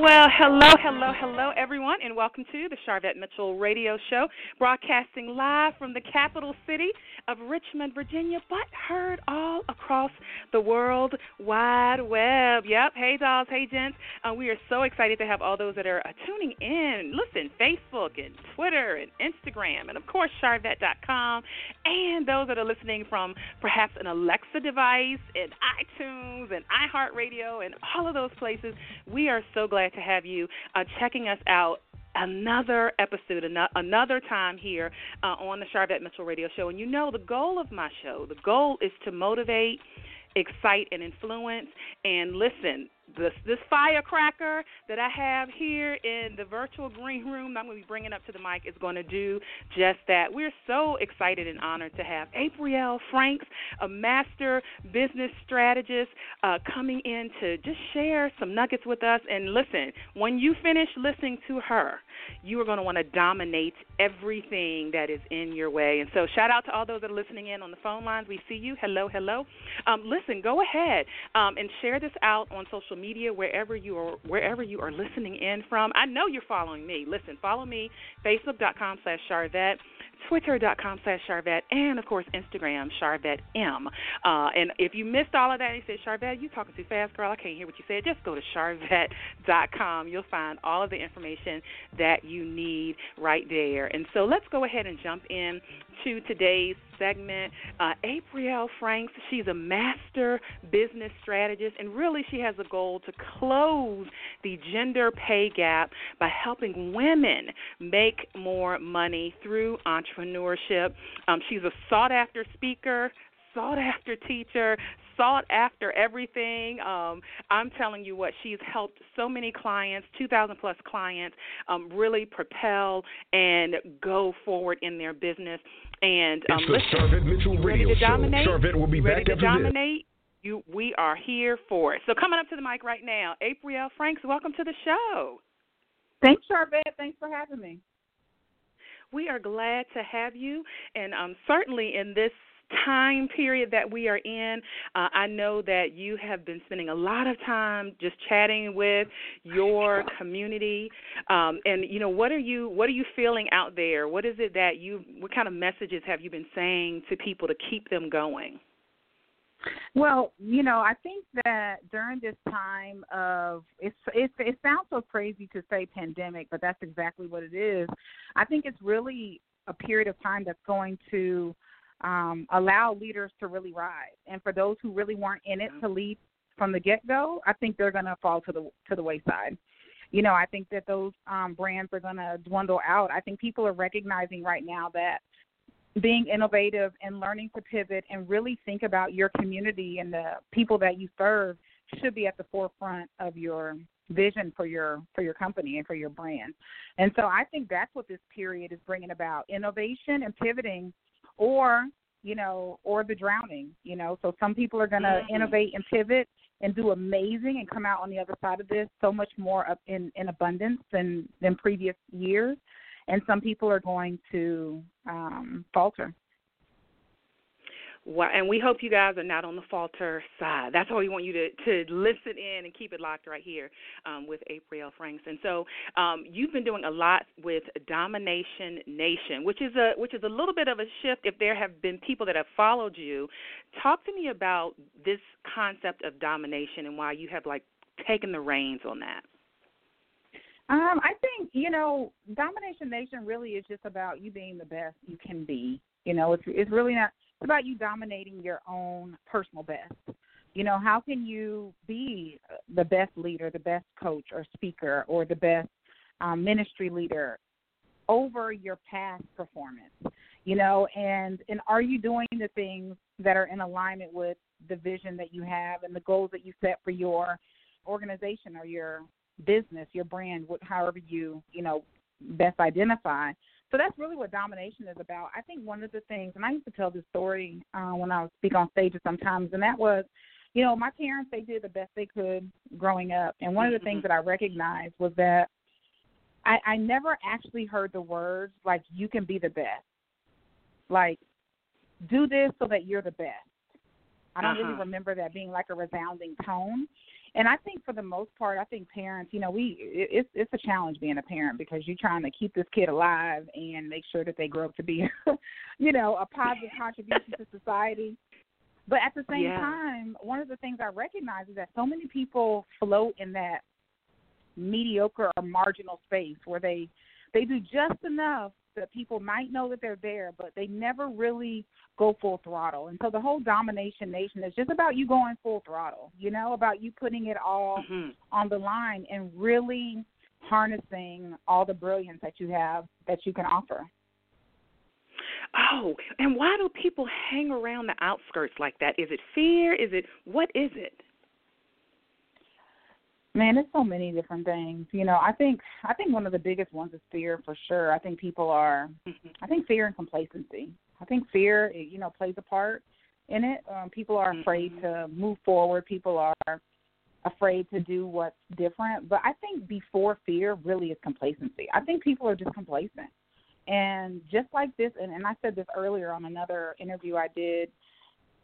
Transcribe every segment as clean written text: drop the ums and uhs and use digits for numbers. Well, hello, everyone, and welcome to the Charvette Mitchell Radio Show, broadcasting live from the capital city of Richmond, Virginia, but heard all across the world wide web. Yep, hey, dolls, hey, gents. We are so excited to have all those that are tuning in. Listen, Facebook and Twitter and Instagram, and, of course, charvette.com, and those that are listening from perhaps an Alexa device and iTunes and iHeartRadio and all of those places. We are so glad to have you checking us out another episode, another time here on the Charvette Mitchell Radio Show. And you know the goal of my show, the goal is to motivate, excite, and influence. And listen, this firecracker that I have here in the virtual green room that I'm going to be bringing up to the mic is going to do just that. We're so excited and honored to have Aprille Franks, a master business strategist, coming in to just share some nuggets with us. And listen, when you finish listening to her, you are going to want to dominate everything that is in your way. And so shout out to all those that are listening in on the phone lines. We see you. Hello. Listen, go ahead and share this out on social media, wherever you are listening in from. I know you're following me. Listen, follow me, facebook.com/Charvette, twitter.com/Charvette, and, of course, Instagram, Charvette M. And if you missed all of that and you said, Charvette, you talking too fast, girl, I can't hear what you said, just go to charvette.com. You'll find all of the information that you need right there. And so let's go ahead and jump in to today's segment. Aprille Franks, she's a master business strategist, and really she has a goal to close the gender pay gap by helping women make more money through entrepreneurship. She's a sought-after speaker, sought-after teacher, sought after everything. I'm telling you what, she's helped so many clients, 2,000-plus clients, really propel and go forward in their business. And it's the Charvette Mitchell Radio Show. Charvette will be back after this. We are here for it. So coming up to the mic right now, Aprille Franks, welcome to the show. Thanks, Charvette. Thanks for having me. We are glad to have you, and certainly in this time period that we are in, I know that you have been spending a lot of time just chatting with your community, and you know, what are you feeling out there? What is it that what kind of messages have you been saying to people to keep them going? Well, you know, I think that during this time of it sounds so crazy to say pandemic, but that's exactly what it is. I think it's really a period of time that's going to allow leaders to really rise, and for those who really weren't in it to lead from the get-go, I think they're going to fall to the wayside. You know, I think that those brands are going to dwindle out. I think people are recognizing right now that being innovative and learning to pivot and really think about your community and the people that you serve should be at the forefront of your vision for your company and for your brand. And so I think that's what this period is bringing about, innovation and pivoting, or the drowning, you know. So some people are going to innovate and pivot and do amazing and come out on the other side of this so much more up in abundance than previous years. And some people are going to falter. Well, and we hope you guys are not on the falter side. That's why we want you to listen in and keep it locked right here with Aprille Franks. And so you've been doing a lot with Domination Nation, which is a little bit of a shift if there have been people that have followed you. Talk to me about this concept of domination and why you have, like, taken the reins on that. I think, you know, Domination Nation really is just about you being the best you can be. You know, it's really not – it's about you dominating your own personal best. You know, how can you be the best leader, the best coach or speaker, or the best ministry leader over your past performance? You know, and are you doing the things that are in alignment with the vision that you have and the goals that you set for your organization or your business, your brand, however you best identify? So that's really what domination is about. I think one of the things, and I used to tell this story when I would speak on stages sometimes, and that was, you know, my parents, they did the best they could growing up. And one of the things that I recognized was that I never actually heard the words like, you can be the best. Like, do this so that you're the best. I don't really remember that being like a resounding tone. And I think for the most part, I think parents, you know, it's a challenge being a parent because you're trying to keep this kid alive and make sure that they grow up to be, you know, a positive contribution to society. But at the same time, one of the things I recognize is that so many people float in that mediocre or marginal space where they do just enough that people might know that they're there, but they never really go full throttle. And so the whole Domination Nation is just about you going full throttle, you know, about you putting it all on the line and really harnessing all the brilliance that you have that you can offer. Oh, and why do people hang around the outskirts like that? Is it fear? Is it, what is it? Man, it's so many different things. You know, I think one of the biggest ones is fear for sure. I think people are, I think fear and complacency. I think fear, you know, plays a part in it. People are afraid to move forward. People are afraid to do what's different. But I think before fear really is complacency. I think people are just complacent. And just like this, and I said this earlier on another interview I did,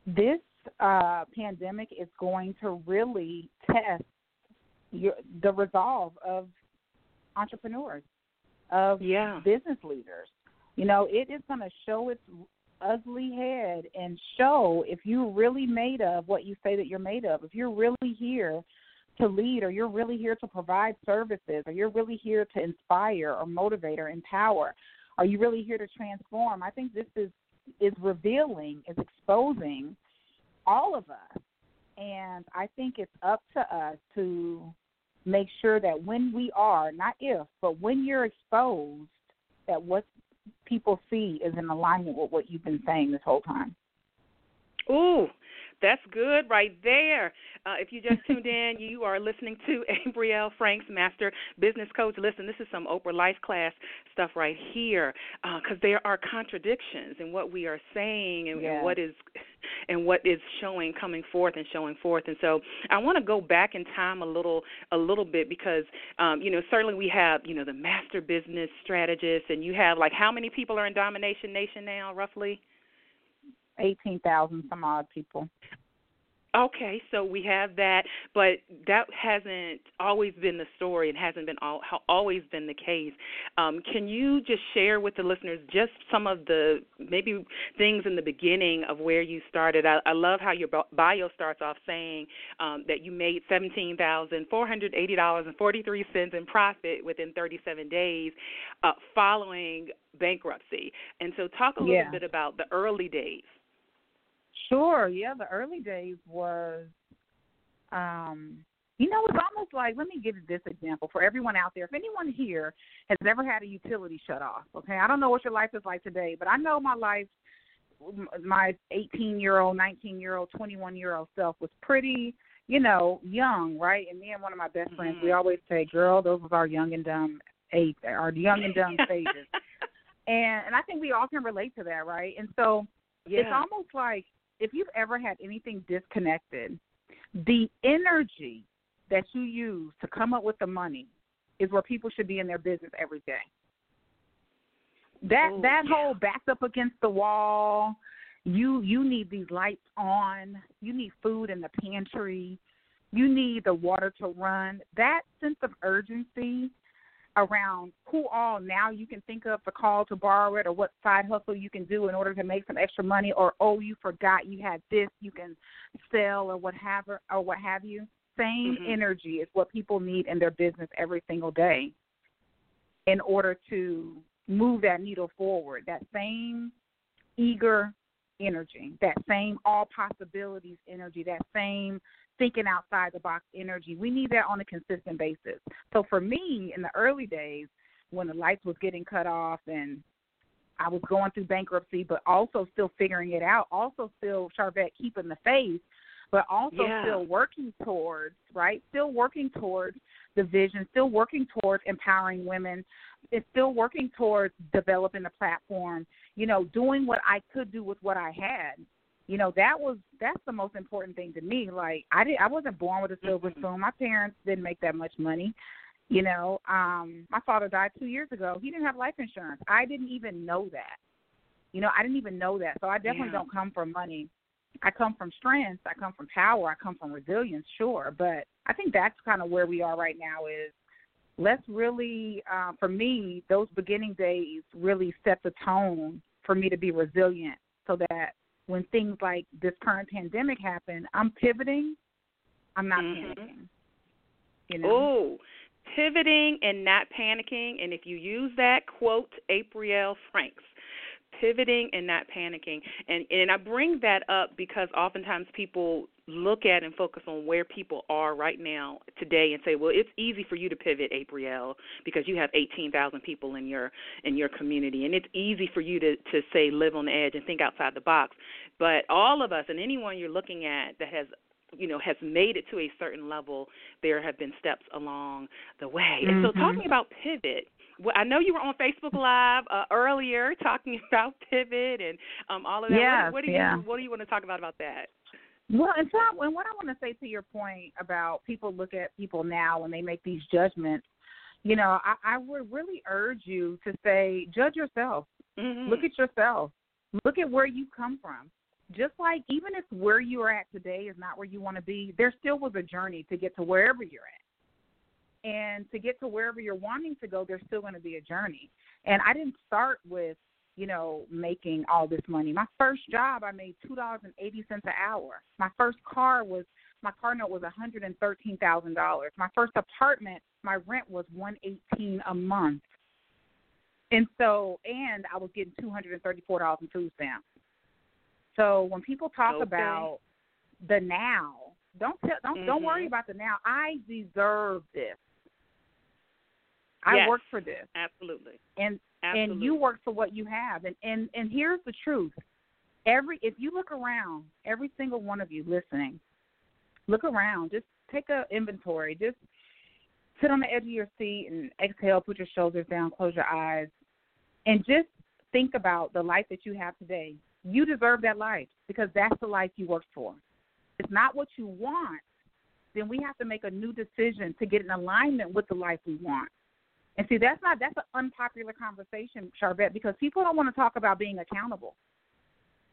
this pandemic is going to really test the resolve of entrepreneurs, of business leaders. You know, it is going to show its ugly head and show if you're really made of what you say that you're made of, if you're really here to lead, or you're really here to provide services, or you're really here to inspire or motivate or empower. Are you really here to transform? I think this is revealing, is exposing all of us. And I think it's up to us to make sure that when we are, not if, but when you're exposed, that what people see is in alignment with what you've been saying this whole time. Ooh, that's good right there. If you just tuned in, you are listening to Aprille Franks, Master Business Coach. Listen, this is some Oprah Life Class stuff right here, because there are contradictions in what we are saying and, and what is showing, coming forth and showing forth. And so I want to go back in time a little bit because, you know, certainly we have, you know, the Master Business Strategist, and you have, like, how many people are in Domination Nation now, roughly? 18,000 some odd people. Okay, so we have that, but that hasn't always been the story. It hasn't been always been the case. Can you just share with the listeners just some of the maybe things in the beginning of where you started? I love how your bio starts off saying that you made $17,480.43 in profit within 37 days following bankruptcy. And so talk a little bit about the early days. Sure, yeah, the early days was, you know, it's almost like, let me give this example for everyone out there. If anyone here has never had a utility shut off, okay, I don't know what your life is like today, but I know my life, my 18-year-old, 19-year-old, 21-year-old self was pretty, you know, young, right? And me and one of my best friends, we always say, girl, those was our young and dumb age, our young and dumb stages. And I think we all can relate to that, right? And so it's almost like, if you've ever had anything disconnected, the energy that you use to come up with the money is where people should be in their business every day. That whole backed up against the wall, you need these lights on, you need food in the pantry, you need the water to run. That sense of urgency around who all now you can think of to call to borrow it, or what side hustle you can do in order to make some extra money, or, oh, you forgot you had this you can sell or what have you. Same energy is what people need in their business every single day in order to move that needle forward, that same eager energy, that same all possibilities energy, that same thinking outside the box energy. We need that on a consistent basis. So for me, in the early days when the lights was getting cut off and I was going through bankruptcy, but also still figuring it out, also still, Charvette, keeping the faith, but also still working towards, right, still working towards the vision, still working towards empowering women, it's still working towards developing the platform, you know, doing what I could do with what I had. you know, that's the most important thing to me. Like, I wasn't born with a silver spoon. My parents didn't make that much money. You know, my father died 2 years ago. He didn't have life insurance. I didn't even know that. You know, I didn't even know that. So I definitely don't come from money. I come from strength. I come from power. I come from resilience, sure. But I think that's kind of where we are right now is let's really, for me, those beginning days really set the tone for me to be resilient so that when things like this current pandemic happen, I'm pivoting. I'm not panicking. You know? Oh, pivoting and not panicking. And if you use that, quote, Aprille Franks. Pivoting and not panicking. And I bring that up because oftentimes people look at and focus on where people are right now today and say, well, it's easy for you to pivot, Aprille, because you have 18,000 people in your community. And it's easy for you to say live on the edge and think outside the box. But all of us and anyone you're looking at that has made it to a certain level, there have been steps along the way. Mm-hmm. And so talking about pivot, well, I know you were on Facebook Live earlier talking about pivot and all of that. Yes, what do you want to talk about that? Well, and what I want to say to your point about people look at people now and they make these judgments, you know, I would really urge you to say, judge yourself. Mm-hmm. Look at yourself. Look at where you come from. Just like even if where you are at today is not where you want to be, there still was a journey to get to wherever you're at. And to get to wherever you're wanting to go, there's still going to be a journey. And I didn't start with, you know, making all this money. My first job, I made $2.80 an hour. My first car was $113,000. My first apartment, my rent was $118 a month. And so, and I was getting $234 in food stamps. So when people talk about the now, don't worry about the now. I deserve this. I worked for this. Absolutely. And you work for what you have. And here's the truth. If you look around, every single one of you listening, look around. Just take an inventory. Just sit on the edge of your seat and exhale, put your shoulders down, close your eyes, and just think about the life that you have today. You deserve that life because that's the life you worked for. If it's not what you want, then we have to make a new decision to get in alignment with the life we want. And see, that's an unpopular conversation, Charvette, because people don't want to talk about being accountable.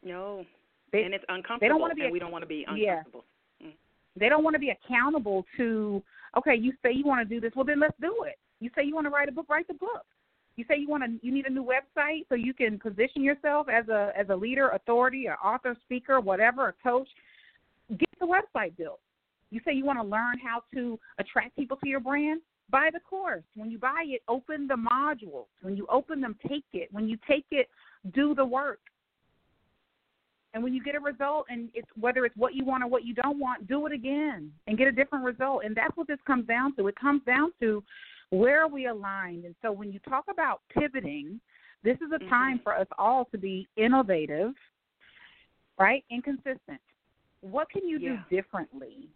No, and it's uncomfortable. They don't want to be. We don't want to be uncomfortable. Yeah. Mm. They don't want to be accountable to. Okay, you say you want to do this. Well, then let's do it. You say you want to write a book. Write the book. You say you need a new website so you can position yourself as a leader, authority, an author, speaker, whatever, a coach. Get the website built. You say you want to learn how to attract people to your brand. Buy the course. When you buy it, open the modules. When you open them, take it. When you take it, do the work. And when you get a result, and it's whether it's what you want or what you don't want, do it again and get a different result. And that's what this comes down to. It comes down to where are we aligned. And so when you talk about pivoting, this is a time for us all to be innovative, right, and consistent. What can you do differently?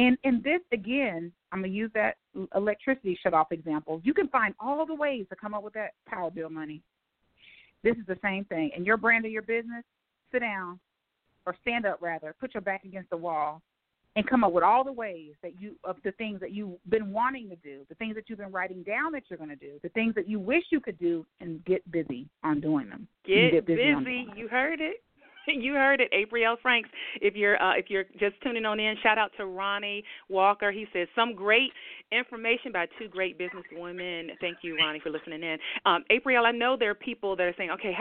And this, again, I'm going to use that electricity shut-off example. You can find all the ways to come up with that power bill money. This is the same thing. In your brand or your business, sit down or stand up, rather, put your back against the wall and come up with all the ways of the things that you've been wanting to do, the things that you've been writing down that you're going to do, the things that you wish you could do, and get busy on doing them. Get busy. You heard it. You heard it, Aprille Franks. If you're just tuning on in, shout out to Ronnie Walker. He says, some great information by two great business women. Thank you, Ronnie, for listening in. Aprille, I know there are people that are saying, okay,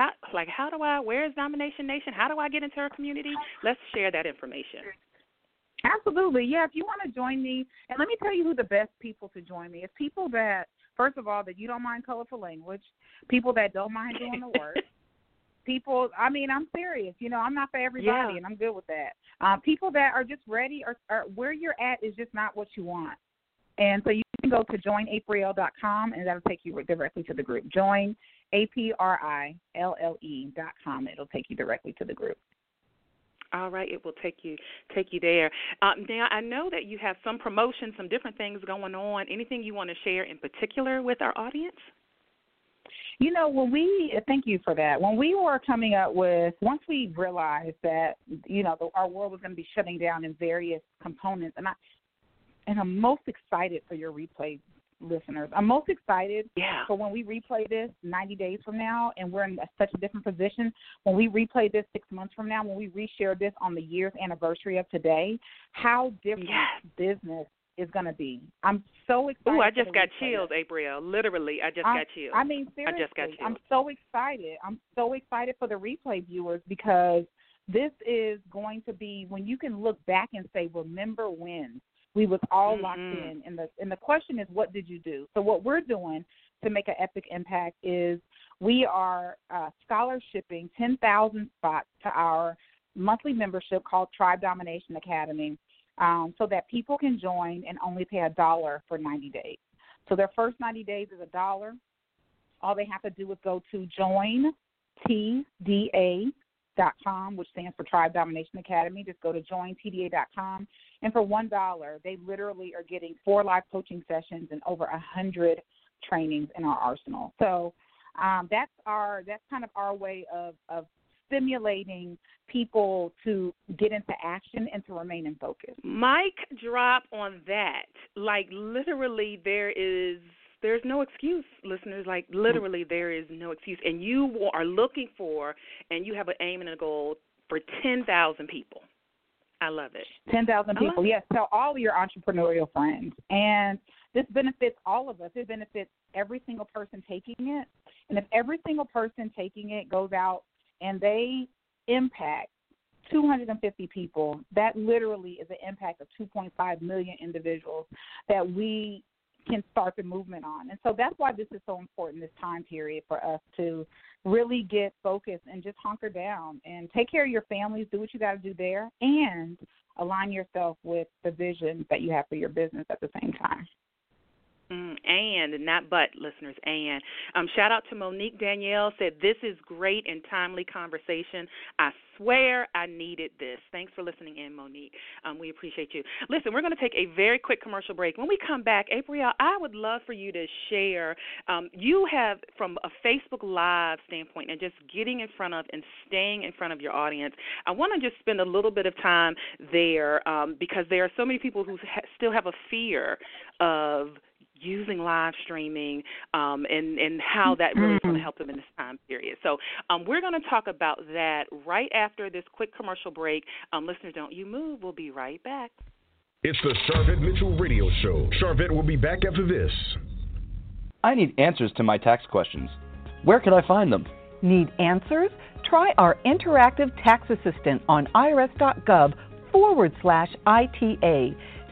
where is Domination Nation? How do I get into our community? Let's share that information. Absolutely. Yeah, if you want to join me, and let me tell you who the best people to join me. It's people that, first of all, that you don't mind colorful language, people that don't mind doing the work. People, I mean, I'm serious. You know, I'm not for everybody, and I'm good with that. People that are just ready or where you're at is just not what you want. And so you can go to joinaprille.com, and that will take you directly to the group. Join, APRILLE.com. It will take you directly to the group. All right, it will take you there. Now, I know that you have some promotion, some different things going on. Anything you want to share in particular with our audience? You know, when we, thank you for that. When we were coming up with, once we realized that, you know, our world was going to be shutting down in various components, and I'm most excited for your replay, listeners. I'm most excited for when we replay this 90 days from now, and we're in such a different position. When we replay this 6 months from now, when we reshare this on the year's anniversary of today, how different business is going to be. I'm so excited. Oh, I just got chills, Aprille. Literally, I just got chills. I mean, seriously, I just got chills. I'm so excited. I'm so excited for the replay viewers, because this is going to be when you can look back and say, remember when we was all locked in. And the question is, what did you do? So what we're doing to make an epic impact is we are scholarshipping 10,000 spots to our monthly membership called Tribe Domination Academy, so that people can join and only pay $1 for 90 days. So their first 90 days is $1. All they have to do is go to joinTDA.com, which stands for Tribe Domination Academy. Just go to joinTDA.com. And for $1, they literally are getting 4 live coaching sessions and over 100 trainings in our arsenal. So that's kind of our way of stimulating people to get into action and to remain in focus. Mic drop on that. Like, literally, there's no excuse, listeners. Like, literally, there is no excuse. And you are looking for, and you have an aim and a goal for 10,000 people. I love it. 10,000 people, yes. So all your entrepreneurial friends. And this benefits all of us. It benefits every single person taking it. And if every single person taking it goes out and they impact 250 people, that literally is an impact of 2.5 million individuals that we can start the movement on. And so that's why this is so important, this time period, for us to really get focused and just hunker down and take care of your families, do what you got to do there, and align yourself with the vision that you have for your business at the same time. And not but, listeners, and. Shout out to Monique Danielle, said, this is great and timely conversation. I swear I needed this. Thanks for listening in, Monique. We appreciate you. Listen, we're going to take a very quick commercial break. When we come back, Aprille, I would love for you to share. You have, from a Facebook Live standpoint, and just getting in front of and staying in front of your audience, I want to just spend a little bit of time there, because there are so many people who still have a fear of using live streaming, and how that really is going to help them in this time period. So we're going to talk about that right after this quick commercial break. Listeners, don't you move. We'll be right back. It's the Charvette Mitchell Radio Show. Charvette will be back after this. I need answers to my tax questions. Where can I find them? Need answers? Try our interactive tax assistant on irs.gov/ITA.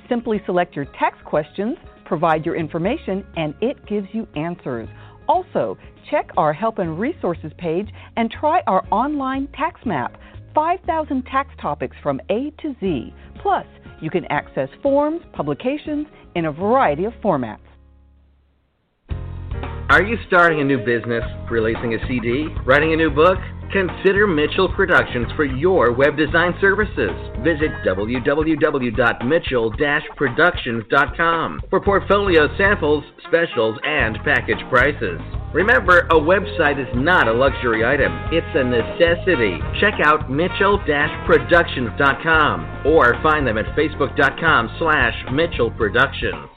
Simply select your tax questions, provide your information, and it gives you answers. Also, check our help and resources page and try our online tax map, 5,000 tax topics from A to Z. Plus, you can access forms, publications in a variety of formats. Are you starting a new business, releasing a CD, writing a new book? Consider Mitchell Productions for your web design services. Visit www.mitchell-productions.com for portfolio samples, specials, and package prices. Remember, a website is not a luxury item. It's a necessity. Check out mitchell-productions.com or find them at facebook.com/Mitchell Productions.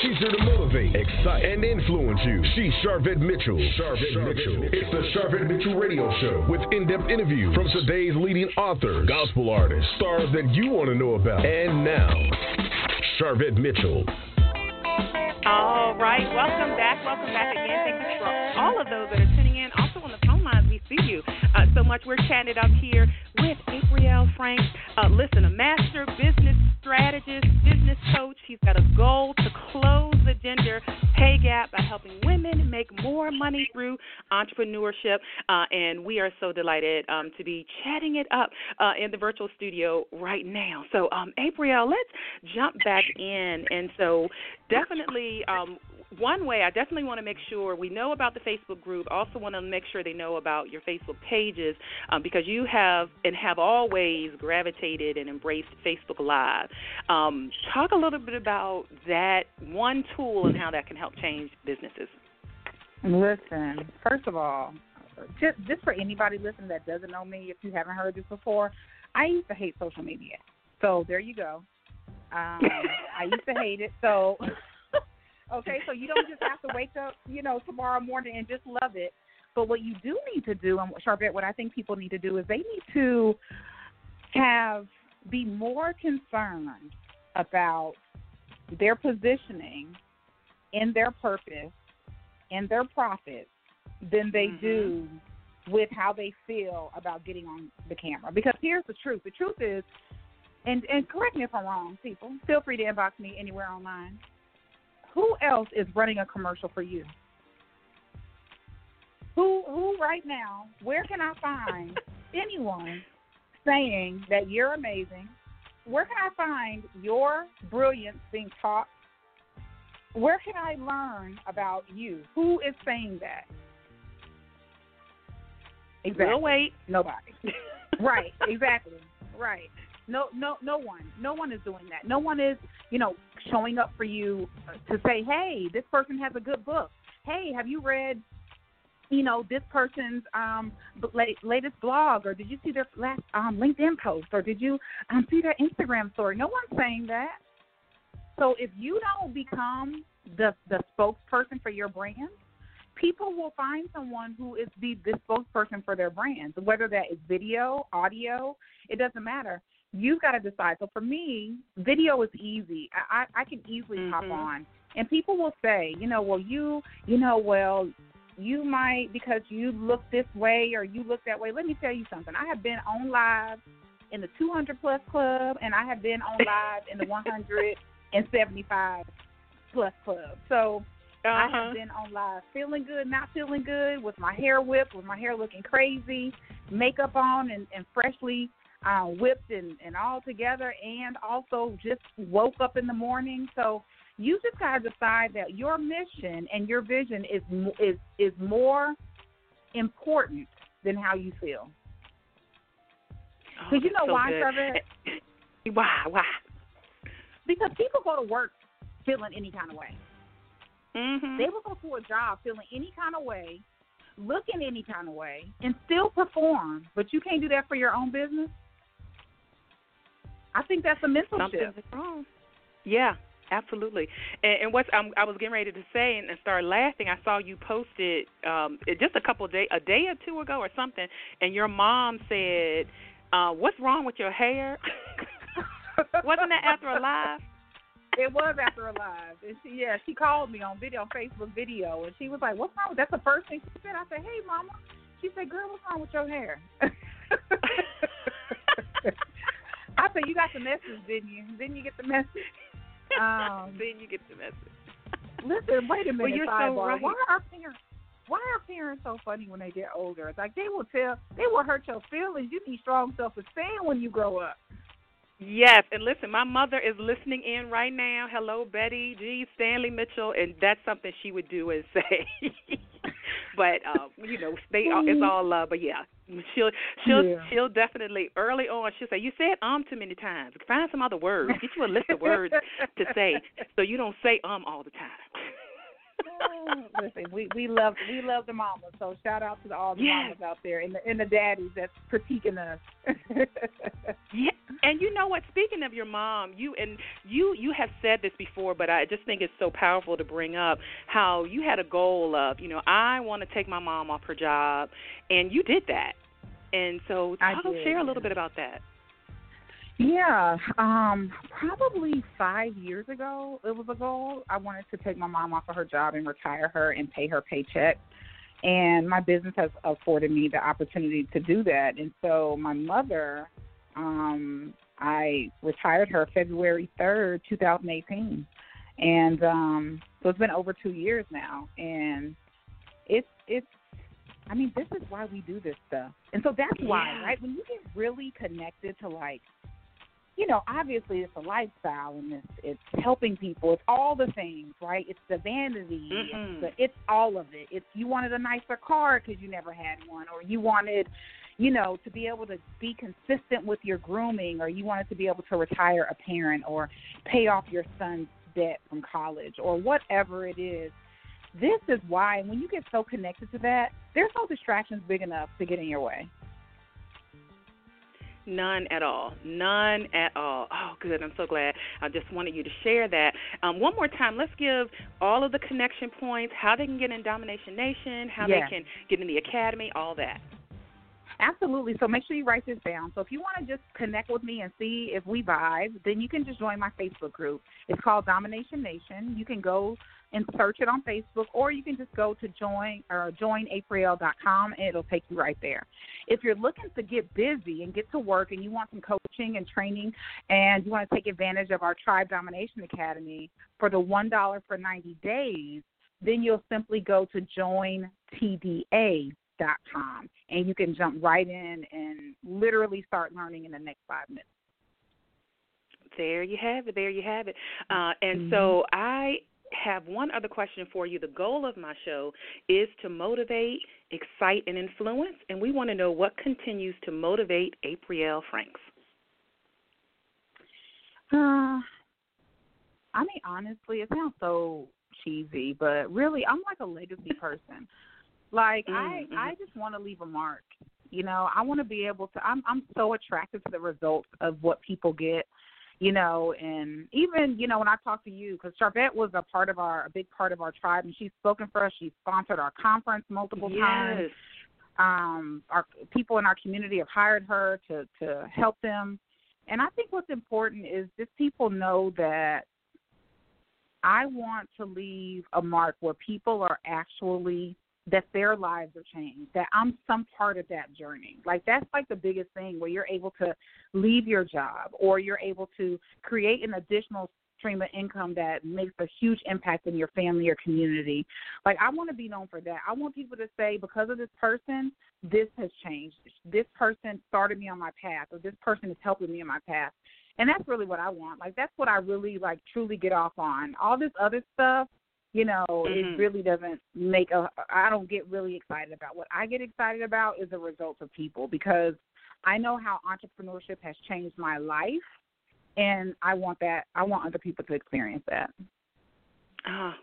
She's here to motivate, excite, and influence you. She's Charvette Mitchell. Charvette Mitchell. It's the Charvette Mitchell Radio Show with in-depth interviews from today's leading authors, gospel artists, stars that you want to know about. And now, Charvette Mitchell. All right. Welcome back. Again. Thank you for all of those that are tuning in. Also on the phone lines, we see you so much. We're chatting up here with Aprille Franks. Listen, a master business strategist, business coach. He's got a goal to close the gender pay gap by helping women make more money through entrepreneurship. And we are so delighted to be chatting it up in the virtual studio right now. So, Aprille, let's jump back in. And so definitely one way, I definitely want to make sure we know about the Facebook group. Also want to make sure they know about your Facebook pages, because you have always gravitated and embraced Facebook Live. Talk a little bit about that one tool and how that can help change businesses. Listen, first of all, just for anybody listening that doesn't know me, if you haven't heard this before, I used to hate social media. So there you go. I used to hate it. So, okay, so you don't just have to wake up, you know, tomorrow morning and just love it. But what you do need to do, and Charvette, what I think people need to do is they need to be more concerned about their positioning in their purpose and their profits than they do with how they feel about getting on the camera. Because here's the truth. The truth is, and correct me if I'm wrong, people, feel free to inbox me anywhere online. Who else is running a commercial for you? Who right now, where can I find anyone saying that you're amazing? Where can I find your brilliance being taught? Where can I learn about you? Who is saying that? Exactly. We'll wait. Nobody. Right. Exactly. Right. No one. No one is doing that. No one is, you know, showing up for you to say, hey, this person has a good book. Hey, have you read, you know, this person's latest blog, or did you see their last LinkedIn post, or did you see their Instagram story? No one's saying that. So if you don't become the spokesperson for your brand, people will find someone who is the spokesperson for their brand. So whether that is video, audio, it doesn't matter. You've got to decide. So for me, video is easy. I can easily hop on. And people will say, you know, well, you might, because you look this way or you look that way. Let me tell you something. I have been on live in the 200-plus club, and I have been on live in the 175-plus club. So I have been on live feeling good, not feeling good, with my hair whipped, with my hair looking crazy, makeup on and freshly whipped and all together, and also just woke up in the morning. So you just got to decide that your mission and your vision is more important than how you feel. Because why, Charvette? Why? Because people go to work feeling any kind of way. They will go to a job feeling any kind of way, looking any kind of way, and still perform. But you can't do that for your own business. I think that's a mental shift. Yeah. Absolutely. And what I was getting ready to say and start laughing, I saw you posted just a day or two ago or something, and your mom said, what's wrong with your hair? Wasn't that after a live? It was after a live. And she called me on Facebook video, and she was like, what's wrong? That's the first thing she said. I said, hey, Mama. She said, girl, what's wrong with your hair? I said, you got the message, didn't you? Didn't you get the message? Then you get the message. Listen, wait a minute. Well, you're so right. Why are parents so funny when they get older? It's like they will hurt your feelings. You need strong self-esteem when you grow up. Yes, and listen, my mother is listening in right now. Hello, Betty G. Stanley Mitchell, and that's something she would do and say. But it's all love. But yeah, she'll definitely early on she'll say, you said too many times. Find some other words. Get you a list of words to say so you don't say all the time. Listen, we love the mamas. So shout out to all the mamas out there and the daddies that's critiquing us. Yeah. And you know what? Speaking of your mom, you have said this before, but I just think it's so powerful to bring up how you had a goal of, I want to take my mom off her job, and you did that. And so share a little bit about that. Yeah, probably 5 years ago, it was a goal. I wanted to take my mom off of her job and retire her and pay her paycheck. And my business has afforded me the opportunity to do that. And so my mother, I retired her February 3rd, 2018. And so it's been over 2 years now. And this is why we do this stuff. And so that's why, right? When you get really connected to, like, obviously it's a lifestyle and it's helping people. It's all the things, right? It's the vanity. It's all of it. It's you wanted a nicer car because you never had one, or you wanted – to be able to be consistent with your grooming, or you wanted to be able to retire a parent or pay off your son's debt from college or whatever it is. This is why, and when you get so connected to that, there's no distractions big enough to get in your way. None at all. None at all. Oh, good. I'm so glad. I just wanted you to share that. One more time, let's give all of the connection points, how they can get in Domination Nation, how they can get in the academy, all that. Absolutely. So make sure you write this down. So if you want to just connect with me and see if we vibe, then you can just join my Facebook group. It's called Domination Nation. You can go and search it on Facebook, or you can just go to joinaprille.com, and it'll take you right there. If you're looking to get busy and get to work and you want some coaching and training and you want to take advantage of our Tribe Domination Academy for the $1 for 90 days, then you'll simply go to joinTDA.com, and you can jump right in and literally start learning in the next 5 minutes. There you have it. There you have it. So I have one other question for you. The goal of my show is to motivate, excite, and influence, and we want to know what continues to motivate Aprille Franks. I mean, honestly, it sounds so cheesy, but really, I'm like a legacy person. Like, I just want to leave a mark. You know, I want to be able to, I'm so attracted to the results of what people get. You know, and even, you know, when I talk to you, because Charvette was a big part of our tribe, and she's spoken for us. She's sponsored our conference multiple times. Our people in our community have hired her to help them. And I think what's important is just people know that I want to leave a mark where people are actually, that their lives are changed, that I'm some part of that journey. Like, that's like the biggest thing, where you're able to leave your job or you're able to create an additional stream of income that makes a huge impact in your family or community. Like, I want to be known for that. I want people to say, because of this person, this has changed. This person started me on my path, or this person is helping me on my path. And that's really what I want. Like, that's what I really, like, truly get off on. All this other stuff, you know, it really doesn't make I don't get really excited about. What I get excited about is the results of people, because I know how entrepreneurship has changed my life, and I want that. I want other people to experience that.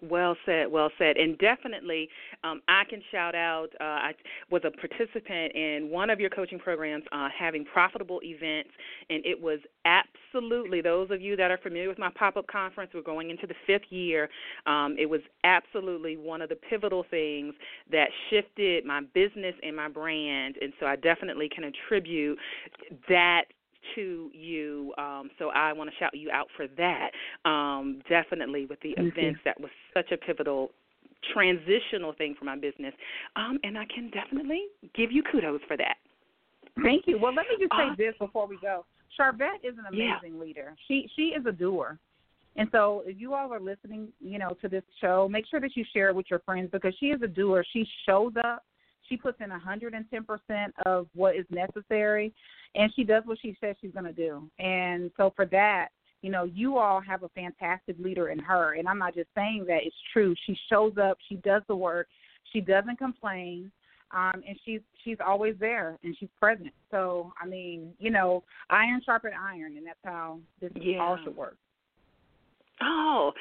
Well said. And definitely, I can shout out, I was a participant in one of your coaching programs, having profitable events, and it was absolutely, those of you that are familiar with my pop-up conference, we're going into the 5th year, it was absolutely one of the pivotal things that shifted my business and my brand, and so I definitely can attribute that to you, so I want to shout you out for that, definitely, with the events. That was such a pivotal transitional thing for my business, and I can definitely give you kudos for that. Thank you. Well, let me just say this before we go. Charvette is an amazing leader. She is a doer. And so if you all are listening, you know, to this show, make sure that you share it with your friends, because she is a doer. She shows up. She puts in 110% of what is necessary, and she does what she says she's going to do. And so for that, you know, you all have a fantastic leader in her, and I'm not just saying that. It's true. She shows up. She does the work. She doesn't complain, and she's always there, and she's present. So, I mean, you know, iron sharpens iron, and that's how this all should work. Oh,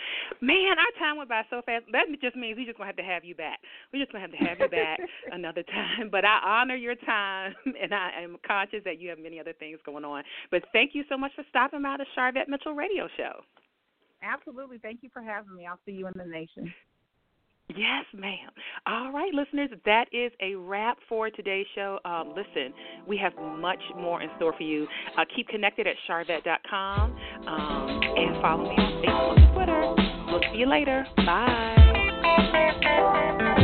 man, our time went by so fast. That just means we're just going to have you back. We're just going to have you back another time. But I honor your time, and I am conscious that you have many other things going on. But thank you so much for stopping by the Charvette Mitchell Radio Show. Absolutely. Thank you for having me. I'll see you in the nation. Yes, ma'am. All right, listeners, that is a wrap for today's show. Listen, we have much more in store for you. Keep connected at charvette.com, and follow me on Facebook and Twitter. We'll see you later. Bye.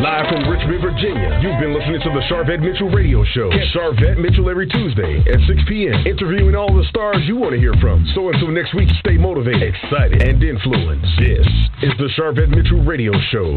Live from Richmond, Virginia, you've been listening to the Charvette Mitchell Radio Show. Catch Charvette Mitchell every Tuesday at 6 p.m., interviewing all the stars you want to hear from. So until next week, stay motivated, excited, and influenced. This is the Charvette Mitchell Radio Show.